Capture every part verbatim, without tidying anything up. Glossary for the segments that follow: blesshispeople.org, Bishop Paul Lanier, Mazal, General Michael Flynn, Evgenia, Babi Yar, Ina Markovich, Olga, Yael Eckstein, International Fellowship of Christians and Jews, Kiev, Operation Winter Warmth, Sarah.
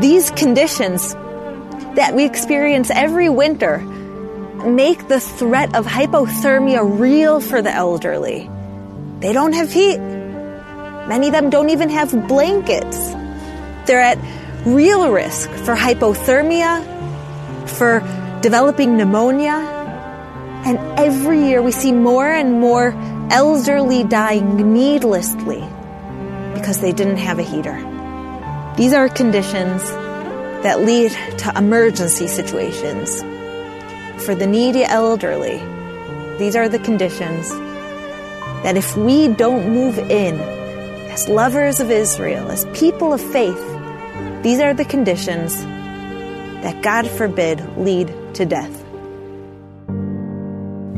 These conditions that we experience every winter make the threat of hypothermia real for the elderly. They don't have heat. Many of them don't even have blankets. They're at real risk for hypothermia, for developing pneumonia. And every year we see more and more elderly dying needlessly because they didn't have a heater. These are conditions that lead to emergency situations. For the needy elderly, these are the conditions that if we don't move in as lovers of Israel, as people of faith, these are the conditions that, God forbid, lead to death.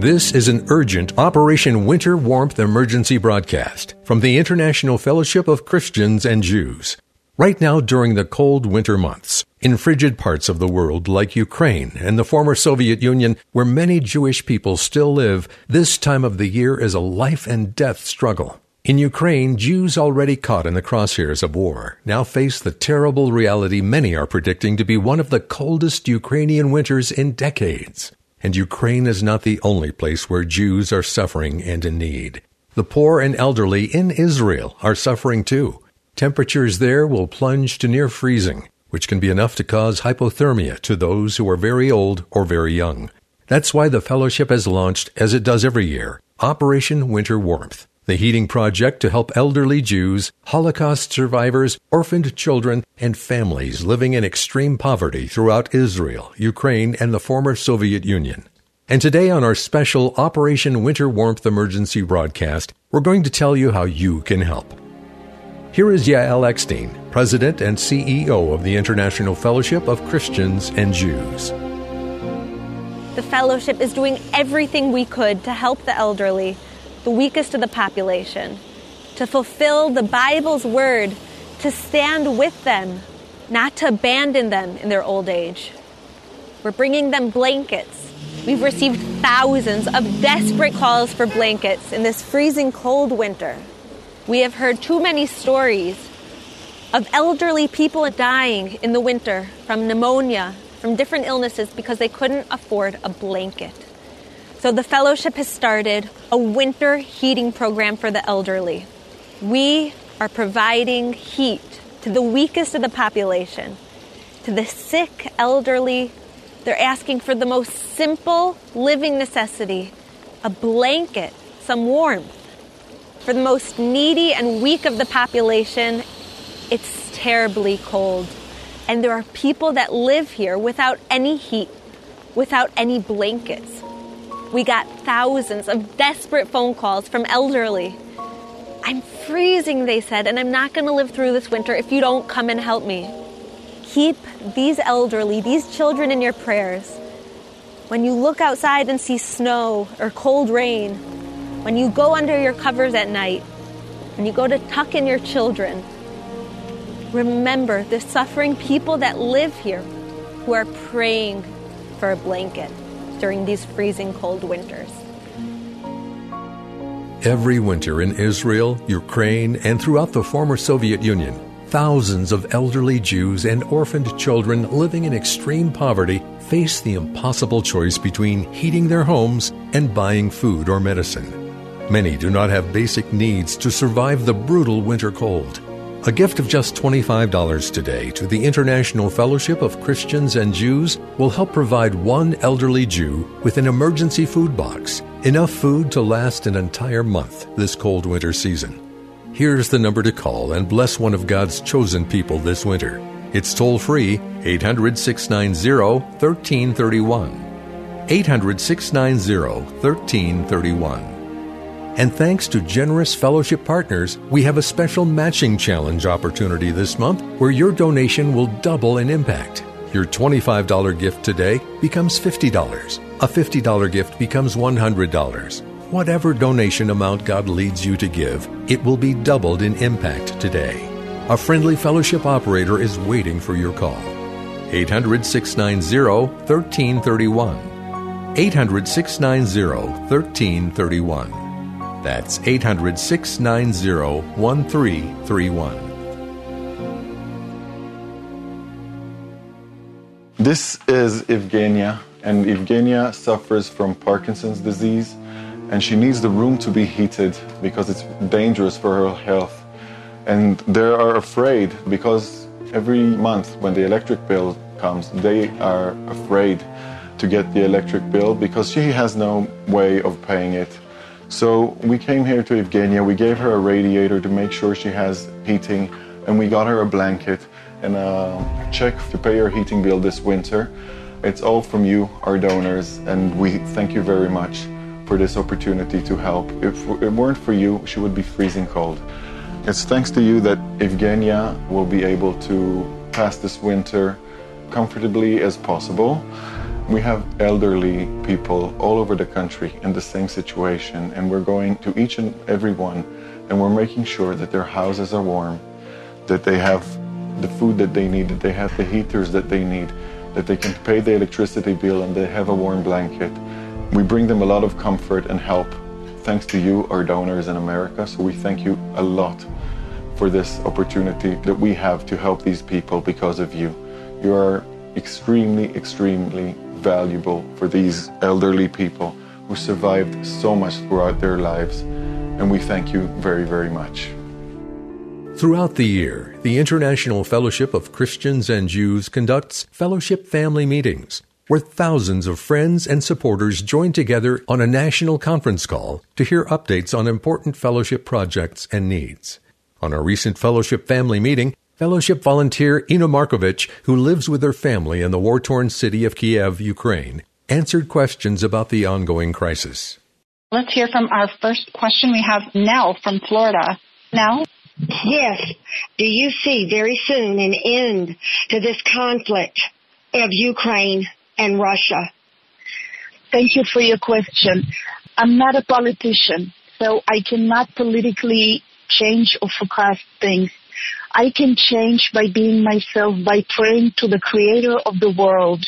This is an urgent Operation Winter Warmth emergency broadcast from the International Fellowship of Christians and Jews. Right now, during the cold winter months, in frigid parts of the world like Ukraine and the former Soviet Union, where many Jewish people still live, this time of the year is a life and death struggle. In Ukraine, Jews already caught in the crosshairs of war now face the terrible reality many are predicting to be one of the coldest Ukrainian winters in decades. And Ukraine is not the only place where Jews are suffering and in need. The poor and elderly in Israel are suffering too. Temperatures there will plunge to near freezing, which can be enough to cause hypothermia to those who are very old or very young. That's why the Fellowship has launched, as it does every year, Operation Winter Warmth, the heating project to help elderly Jews, Holocaust survivors, orphaned children, and families living in extreme poverty throughout Israel, Ukraine, and the former Soviet Union. And today on our special Operation Winter Warmth emergency broadcast, we're going to tell you how you can help. Here is Yael Eckstein, President and C E O of the International Fellowship of Christians and Jews. The fellowship is doing everything we could to help the elderly, the weakest of the population, to fulfill the Bible's word, to stand with them, not to abandon them in their old age. We're bringing them blankets. We've received thousands of desperate calls for blankets in this freezing cold winter. We have heard too many stories of elderly people dying in the winter from pneumonia, from different illnesses, because they couldn't afford a blanket. So the fellowship has started a winter heating program for the elderly. We are providing heat to the weakest of the population, to the sick elderly. They're asking for the most simple living necessity, a blanket, some warmth. For the most needy and weak of the population, it's terribly cold. And there are people that live here without any heat, without any blankets. We got thousands of desperate phone calls from elderly. I'm freezing, they said, and I'm not going to live through this winter if you don't come and help me. Keep these elderly, these children in your prayers. When you look outside and see snow or cold rain, when you go under your covers at night, when you go to tuck in your children, remember the suffering people that live here who are praying for a blanket during these freezing cold winters. Every winter in Israel, Ukraine, and throughout the former Soviet Union, thousands of elderly Jews and orphaned children living in extreme poverty face the impossible choice between heating their homes and buying food or medicine. Many do not have basic needs to survive the brutal winter cold. A gift of just twenty-five dollars today to the International Fellowship of Christians and Jews will help provide one elderly Jew with an emergency food box, enough food to last an entire month this cold winter season. Here's the number to call and bless one of God's chosen people this winter. It's toll-free, eight hundred, six nine zero, one three three one. eight hundred, six nine zero, one three three one. And thanks to generous fellowship partners, we have a special matching challenge opportunity this month where your donation will double in impact. Your twenty-five dollars gift today becomes fifty dollars. A fifty dollars gift becomes one hundred dollars. Whatever donation amount God leads you to give, it will be doubled in impact today. A friendly fellowship operator is waiting for your call. eight hundred, six nine zero, one three three one. eight hundred, six nine zero, one three three one. That's eight hundred, six nine zero, one three three one. This is Evgenia, and Evgenia suffers from Parkinson's disease, and she needs the room to be heated because it's dangerous for her health. And they are afraid because every month when the electric bill comes, they are afraid to get the electric bill because she has no way of paying it. So we came here to Evgenia, we gave her a radiator to make sure she has heating, and we got her a blanket and a check to pay your heating bill this winter. It's all from you, our donors, and we thank you very much for this opportunity to help. If it weren't for you, she would be freezing cold. It's thanks to you that Evgenia will be able to pass this winter comfortably as possible. We have elderly people all over the country in the same situation, and we're going to each and every one, and we're making sure that their houses are warm, that they have the food that they need, that they have the heaters that they need, that they can pay the electricity bill and they have a warm blanket. We bring them a lot of comfort and help thanks to you, our donors in America. So we thank you a lot for this opportunity that we have to help these people because of you. You are extremely, extremely valuable for these elderly people who survived so much throughout their lives. And we thank you very, very much. Throughout the year, the International Fellowship of Christians and Jews conducts fellowship family meetings, where thousands of friends and supporters join together on a national conference call to hear updates on important fellowship projects and needs. On our recent fellowship family meeting, fellowship volunteer Ina Markovich, who lives with her family in the war-torn city of Kiev, Ukraine, answered questions about the ongoing crisis. Let's hear from our first question. We have Nell from Florida. Nell? Yes. Do you see very soon an end to this conflict of Ukraine and Russia? Thank you for your question. I'm not a politician, so I cannot politically change or forecast things. I can change by being myself, by praying to the Creator of the world,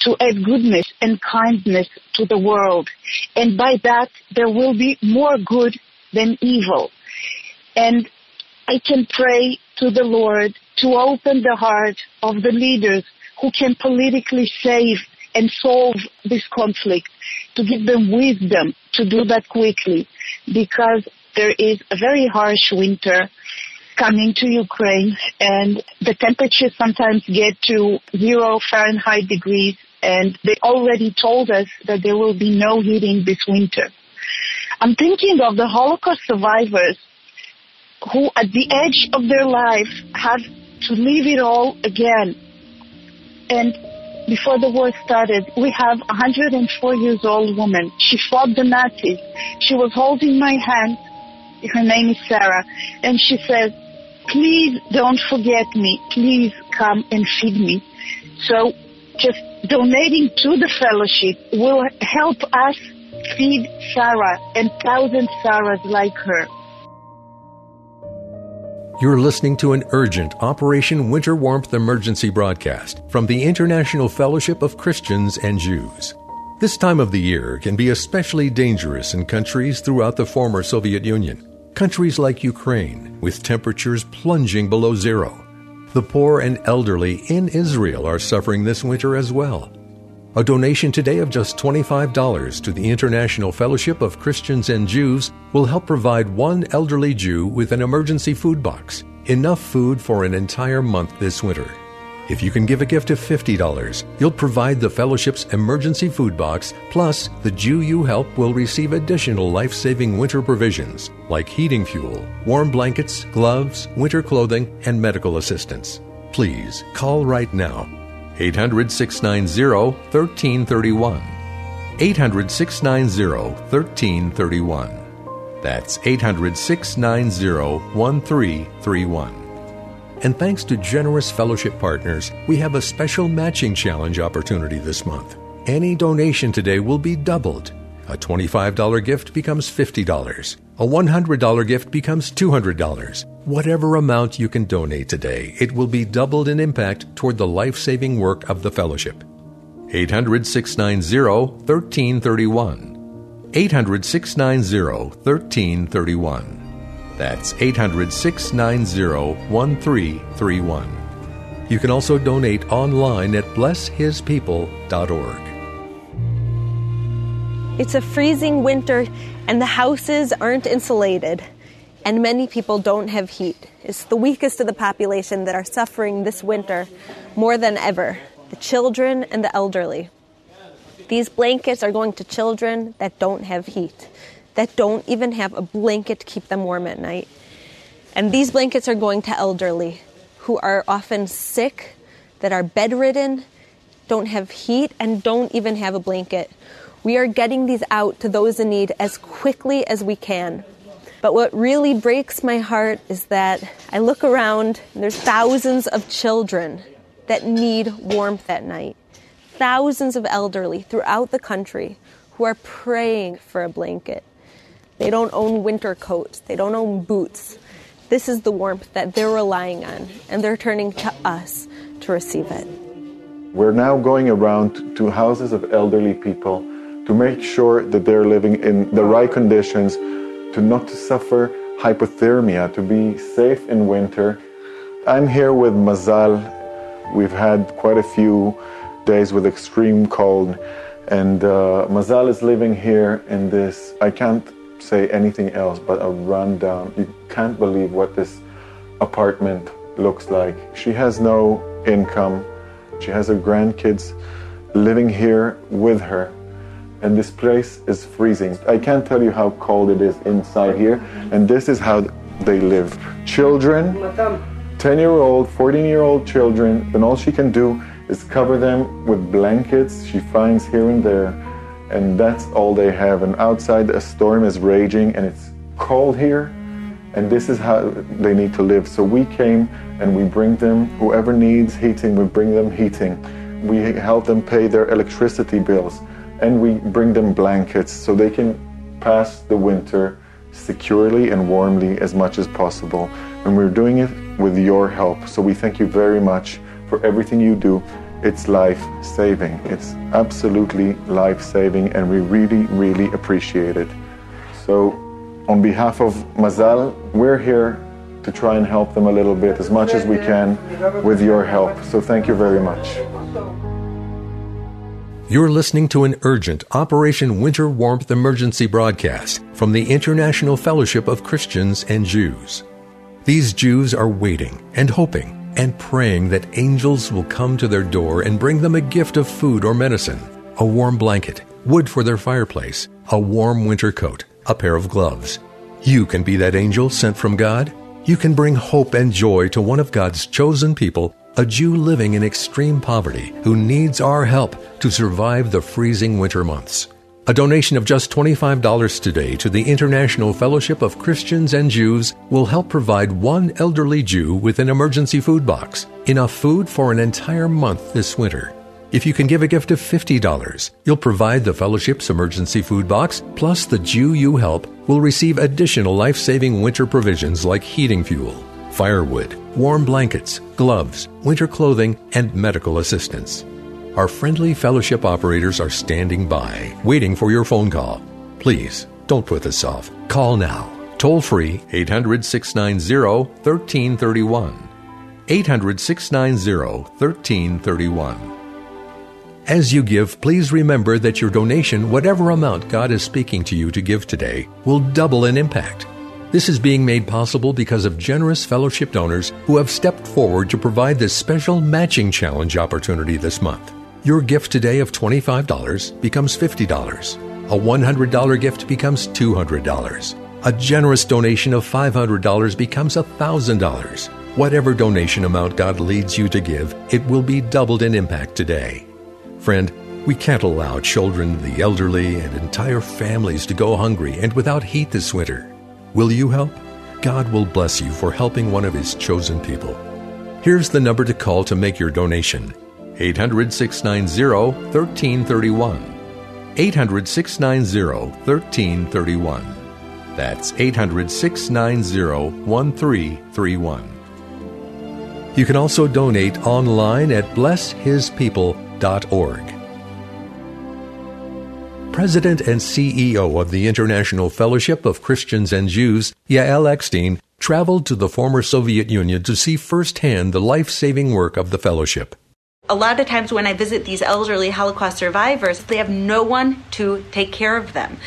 to add goodness and kindness to the world. And by that, there will be more good than evil. And I can pray to the Lord to open the heart of the leaders who can politically save and solve this conflict, to give them wisdom to do that quickly, because there is a very harsh winter coming to Ukraine, and the temperatures sometimes get to zero Fahrenheit degrees, and they already told us that there will be no heating this winter. I'm thinking of the Holocaust survivors who at the edge of their life have to leave it all again. And before the war started, we have a one hundred four years old woman. She fought the Nazis. She was holding my hand. Her name is Sarah. And she said, please don't forget me. Please come and feed me. So just donating to the fellowship will help us feed Sarah and thousand Sarahs like her. You're listening to an urgent Operation Winter Warmth emergency broadcast from the International Fellowship of Christians and Jews. This time of the year can be especially dangerous in countries throughout the former Soviet Union, countries like Ukraine, with temperatures plunging below zero. The poor and elderly in Israel are suffering this winter as well. A donation today of just twenty-five dollars to the International Fellowship of Christians and Jews will help provide one elderly Jew with an emergency food box, enough food for an entire month this winter. If you can give a gift of fifty dollars, you'll provide the fellowship's emergency food box, plus the Jew you help will receive additional life-saving winter provisions like heating fuel, warm blankets, gloves, winter clothing, and medical assistance. Please call right now. eight hundred, six nine zero, one three three one. eight hundred, six nine zero, one three three one. That's eight hundred, six nine zero, one three three one. And thanks to generous fellowship partners, we have a special matching challenge opportunity this month. Any donation today will be doubled. A twenty-five dollars gift becomes fifty dollars. A one hundred dollars gift becomes two hundred dollars. Whatever amount you can donate today, it will be doubled in impact toward the life-saving work of the fellowship. eight hundred, six nine zero, one three three one. eight hundred, six nine zero, one three three one. That's eight hundred, six nine zero, one three three one. You can also donate online at bless his people dot org. It's a freezing winter and the houses aren't insulated, and many people don't have heat. It's the weakest of the population that are suffering this winter more than ever, the children and the elderly. These blankets are going to children that don't have heat, that don't even have a blanket to keep them warm at night. And these blankets are going to elderly who are often sick, that are bedridden, don't have heat, and don't even have a blanket. We are getting these out to those in need as quickly as we can. But what really breaks my heart is that I look around and there's thousands of children that need warmth at night. Thousands of elderly throughout the country who are praying for a blanket. They don't own winter coats. They don't own boots. This is the warmth that they're relying on, and they're turning to us to receive it. We're now going around to houses of elderly people to make sure that they're living in the right conditions, to not to suffer hypothermia, to be safe in winter. I'm here with Mazal. We've had quite a few days with extreme cold, and uh, Mazal is living here in this, I can't say anything else but a rundown. You can't believe what this apartment looks like. She has no income. She has her grandkids living here with her, and this place is freezing. I can't tell you how cold it is inside here, and this is how they live. Children, ten-year-old, fourteen-year-old children, and all she can do is cover them with blankets she finds here and there. And that's all they have. And outside, a storm is raging, and it's cold here, and this is how they need to live. So we came and we bring them, whoever needs heating, we bring them heating. We help them pay their electricity bills, and we bring them blankets so they can pass the winter securely and warmly as much as possible. And we're doing it with your help. So we thank you very much for everything you do. It's life-saving. It's absolutely life-saving, and we really, really appreciate it. So, on behalf of Mazal, we're here to try and help them a little bit, as much as we can, with your help. So thank you very much. You're listening to an urgent Operation Winter Warmth emergency broadcast from the International Fellowship of Christians and Jews. These Jews are waiting and hoping and praying that angels will come to their door and bring them a gift of food or medicine, a warm blanket, wood for their fireplace, a warm winter coat, a pair of gloves. You can be that angel sent from God. You can bring hope and joy to one of God's chosen people, a Jew living in extreme poverty who needs our help to survive the freezing winter months. A donation of just twenty-five dollars today to the International Fellowship of Christians and Jews will help provide one elderly Jew with an emergency food box, enough food for an entire month this winter. If you can give a gift of fifty dollars, you'll provide the fellowship's emergency food box, plus the Jew you help will receive additional life-saving winter provisions like heating fuel, firewood, warm blankets, gloves, winter clothing, and medical assistance. Our friendly fellowship operators are standing by, waiting for your phone call. Please, don't put this off. Call now. Toll free, eight hundred, six nine zero, one three three one. eight hundred, six nine zero, one three three one. As you give, please remember that your donation, whatever amount God is speaking to you to give today, will double in impact. This is being made possible because of generous fellowship donors who have stepped forward to provide this special matching challenge opportunity this month. Your gift today of twenty-five dollars becomes fifty dollars. A one hundred dollars gift becomes two hundred dollars. A generous donation of five hundred dollars becomes one thousand dollars. Whatever donation amount God leads you to give, it will be doubled in impact today. Friend, We can't allow children, the elderly, and entire families to go hungry and without heat this winter. Will you help? God will bless you for helping one of His chosen people. Here's the number to call to make your donation. eight hundred, six nine zero, one three three one. eight hundred, six nine zero, one three three one. That's eight hundred, six nine zero, one three three one. You can also donate online at bless his people dot org. President and C E O of the International Fellowship of Christians and Jews, Yael Eckstein, traveled to the former Soviet Union to see firsthand the life-saving work of the fellowship. A lot of times when I visit these elderly Holocaust survivors, they have no one to take care of them.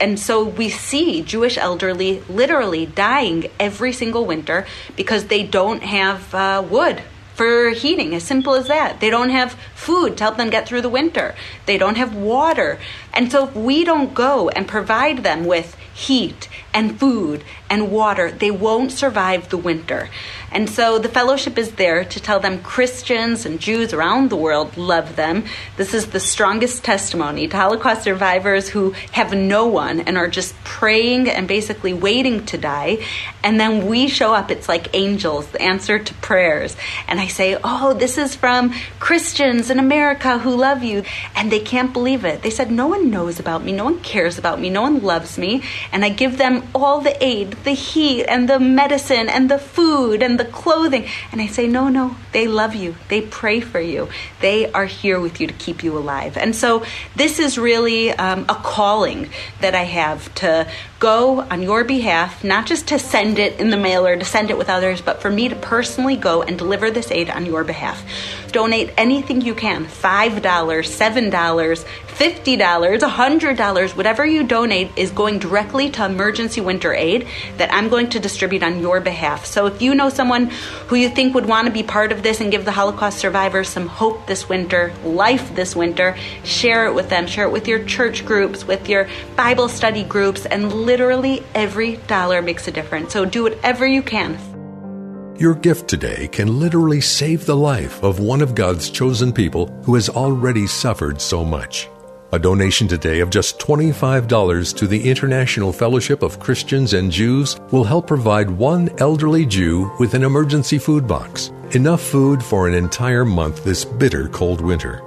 And so we see Jewish elderly literally dying every single winter because they don't have uh, wood for heating, as simple as that. They don't have food to help them get through the winter. They don't have water. And so if we don't go and provide them with heat and food and water, they won't survive the winter. And so the fellowship is there to tell them Christians and Jews around the world love them. This is the strongest testimony to Holocaust survivors who have no one and are just praying and basically waiting to die. And then we show up. It's like angels, the answer to prayers. And I say, oh, this is from Christians in America who love you. And they can't believe it. They said, no one knows about me. No one cares about me. No one loves me. And I give them all the aid, the heat and the medicine and the food and the clothing. And I say, no, no, they love you. They pray for you. They are here with you to keep you alive. And so this is really um, a calling that I have to go on your behalf, not just to send it in the mail or to send it with others, but for me to personally go and deliver this aid on your behalf. Donate anything you can, five dollars, seven dollars, fifty dollars, one hundred dollars, whatever you donate is going directly to emergency winter aid that I'm going to distribute on your behalf. So if you know someone who you think would want to be part of this and give the Holocaust survivors some hope this winter, life this winter, share it with them, share it with your church groups, with your Bible study groups, and literally every dollar makes a difference. So do whatever you can. Your gift today can literally save the life of one of God's chosen people who has already suffered so much. A donation today of just twenty-five dollars to the International Fellowship of Christians and Jews will help provide one elderly Jew with an emergency food box, enough food for an entire month this bitter cold winter.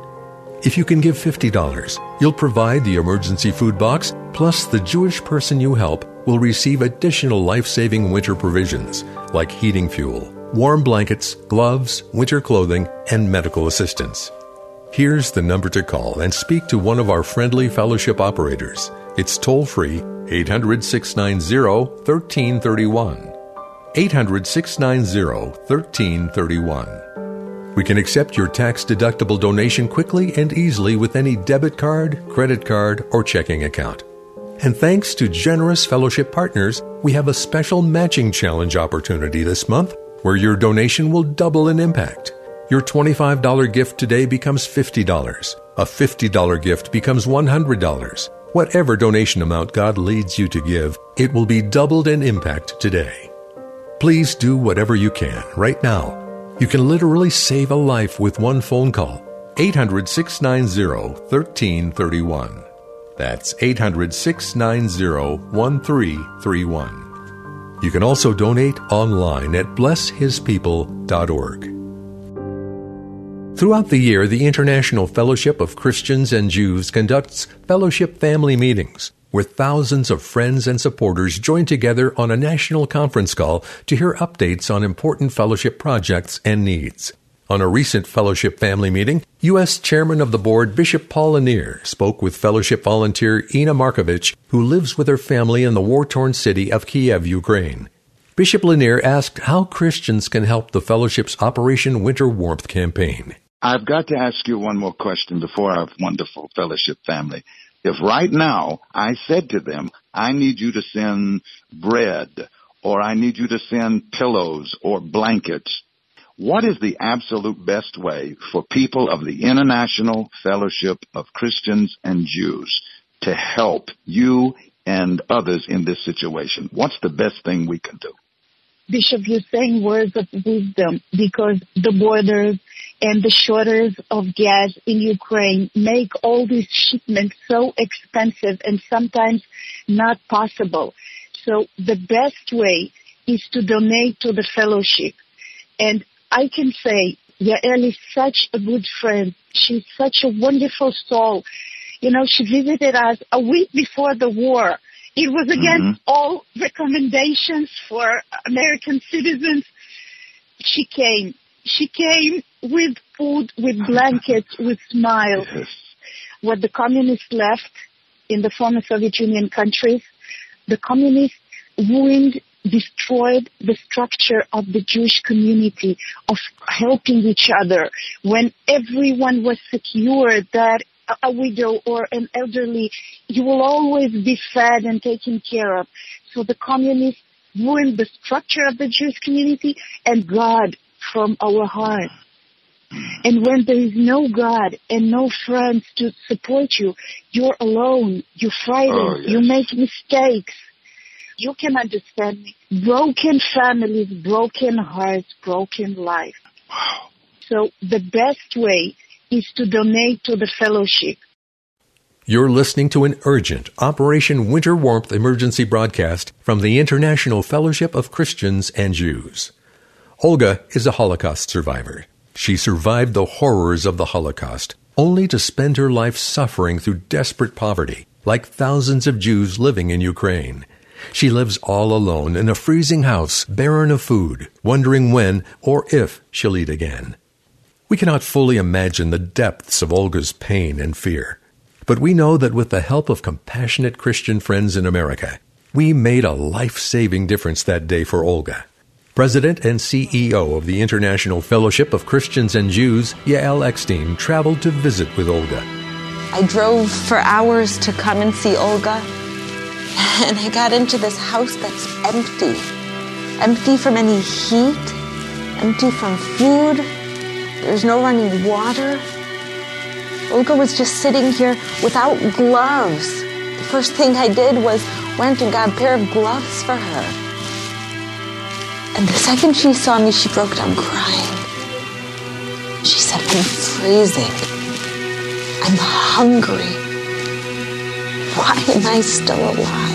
If you can give fifty dollars, you'll provide the emergency food box, plus the Jewish person you help will receive additional life-saving winter provisions like heating fuel, warm blankets, gloves, winter clothing, and medical assistance. Here's the number to call and speak to one of our friendly fellowship operators. It's toll-free, eight hundred, six nine zero, one three three one. eight hundred, six nine zero, one three three one. We can accept your tax-deductible donation quickly and easily with any debit card, credit card, or checking account. And thanks to generous fellowship partners, we have a special matching challenge opportunity this month where your donation will double in impact. Your twenty-five dollars gift today becomes fifty dollars. A fifty dollars gift becomes one hundred dollars. Whatever donation amount God leads you to give, it will be doubled in impact today. Please do whatever you can right now. You can literally save a life with one phone call. eight hundred, six nine zero, one three three one. That's eight hundred, six nine zero, one three three one. You can also donate online at bless his people dot org. Throughout the year, the International Fellowship of Christians and Jews conducts fellowship family meetings where thousands of friends and supporters join together on a national conference call to hear updates on important fellowship projects and needs. On a recent fellowship family meeting, U S Chairman of the Board Bishop Paul Lanier spoke with fellowship volunteer Ina Markovich, who lives with her family in the war-torn city of Kiev, Ukraine. Bishop Lanier asked how Christians can help the fellowship's Operation Winter Warmth campaign. I've got to ask you one more question before our wonderful fellowship family. If right now I said to them, I need you to send bread, or I need you to send pillows or blankets, what is the absolute best way for people of the International Fellowship of Christians and Jews to help you and others in this situation? What's the best thing we can do? Bishop, you're saying words of wisdom because the borders and the shortage of gas in Ukraine make all these shipments so expensive and sometimes not possible. So the best way is to donate to the fellowship. And I can say Yael is such a good friend. She's such a wonderful soul. You know, she visited us a week before the war. It was against mm-hmm. all recommendations for American citizens. She came. She came with food, with blankets, with smiles. Yes. What the communists left in the former Soviet Union countries, the communists ruined, destroyed the structure of the Jewish community, of helping each other. When everyone was secure that a widow or an elderly, you will always be fed and taken care of. So the communists ruined the structure of the Jewish community and God from our heart. And when there is no God and no friends to support you, you're alone, you're frightened, oh, yes. you make mistakes. You can understand me. Broken families, broken hearts, broken life. Wow. So the best way is to donate to the fellowship. You're listening to an urgent Operation Winter Warmth emergency broadcast from the International Fellowship of Christians and Jews. Olga is a Holocaust survivor. She survived the horrors of the Holocaust, only to spend her life suffering through desperate poverty, like thousands of Jews living in Ukraine. She lives all alone in a freezing house, barren of food, wondering when or if she'll eat again. We cannot fully imagine the depths of Olga's pain and fear, but we know that with the help of compassionate Christian friends in America, we made a life-saving difference that day for Olga. President and C E O of the International Fellowship of Christians and Jews, Yael Eckstein, traveled to visit with Olga. I drove for hours to come and see Olga. And I got into this house that's empty, empty from any heat, empty from food. There's no running water. Olga was just sitting here without gloves. The first thing I did was went and got a pair of gloves for her. And the second she saw me, she broke down crying. She said, "I'm freezing. I'm hungry. Why am I still alive?"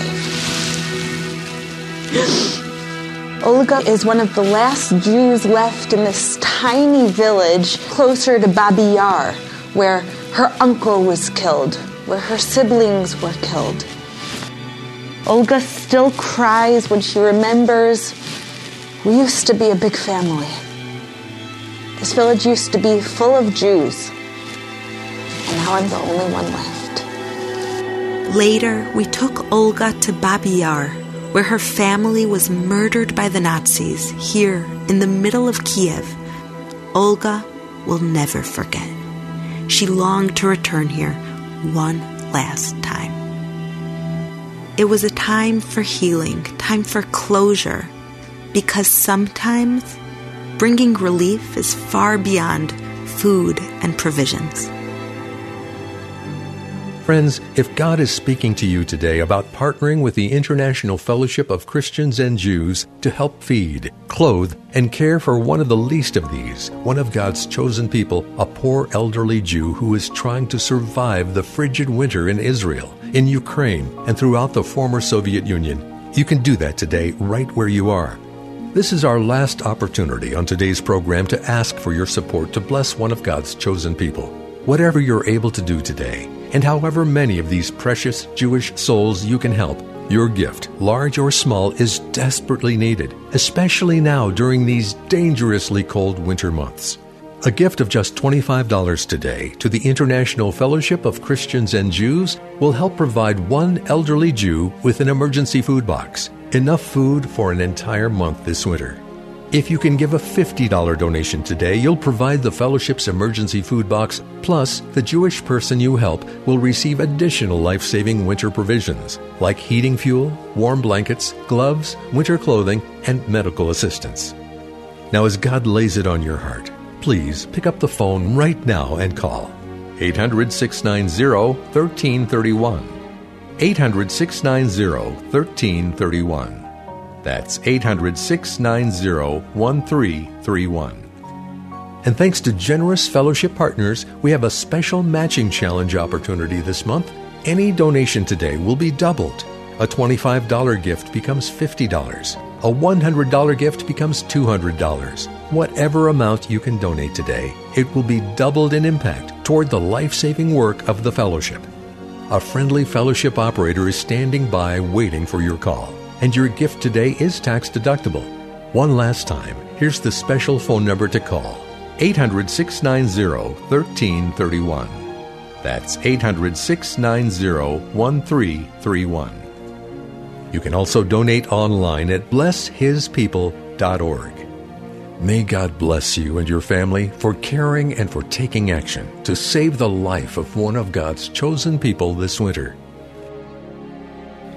Olga is one of the last Jews left in this tiny village closer to Babi Yar, where her uncle was killed, where her siblings were killed. Olga still cries when she remembers, "We used to be a big family. This village used to be full of Jews, and now I'm the only one left." Later, we took Olga to Babi Yar, where her family was murdered by the Nazis, here in the middle of Kiev. Olga will never forget. She longed to return here one last time. It was a time for healing, time for closure, because sometimes bringing relief is far beyond food and provisions. Friends, if God is speaking to you today about partnering with the International Fellowship of Christians and Jews to help feed, clothe, and care for one of the least of these, one of God's chosen people, a poor elderly Jew who is trying to survive the frigid winter in Israel, in Ukraine, and throughout the former Soviet Union, you can do that today right where you are. This is our last opportunity on today's program to ask for your support to bless one of God's chosen people. Whatever you're able to do today, and however many of these precious Jewish souls you can help, your gift, large or small, is desperately needed, especially now during these dangerously cold winter months. A gift of just twenty-five dollars today to the International Fellowship of Christians and Jews will help provide one elderly Jew with an emergency food box, enough food for an entire month this winter. If you can give a fifty dollars donation today, you'll provide the Fellowship's emergency food box, plus the Jewish person you help will receive additional life-saving winter provisions, like heating fuel, warm blankets, gloves, winter clothing, and medical assistance. Now, as God lays it on your heart, please pick up the phone right now and call eight hundred, six nine zero, one three three one, eight hundred, six nine zero, one three three one. That's eight hundred, six nine zero, one three three one. And thanks to generous fellowship partners, we have a special matching challenge opportunity this month. Any donation today will be doubled. A twenty-five dollars gift becomes fifty dollars. A one hundred dollars gift becomes two hundred dollars. Whatever amount you can donate today, it will be doubled in impact toward the life-saving work of the fellowship. A friendly fellowship operator is standing by waiting for your call. And your gift today is tax deductible. One last time, here's the special phone number to call. eight hundred, six nine zero, one three three one. That's eight hundred, six nine zero, one three three one. You can also donate online at bless his people dot org. May God bless you and your family for caring and for taking action to save the life of one of God's chosen people this winter.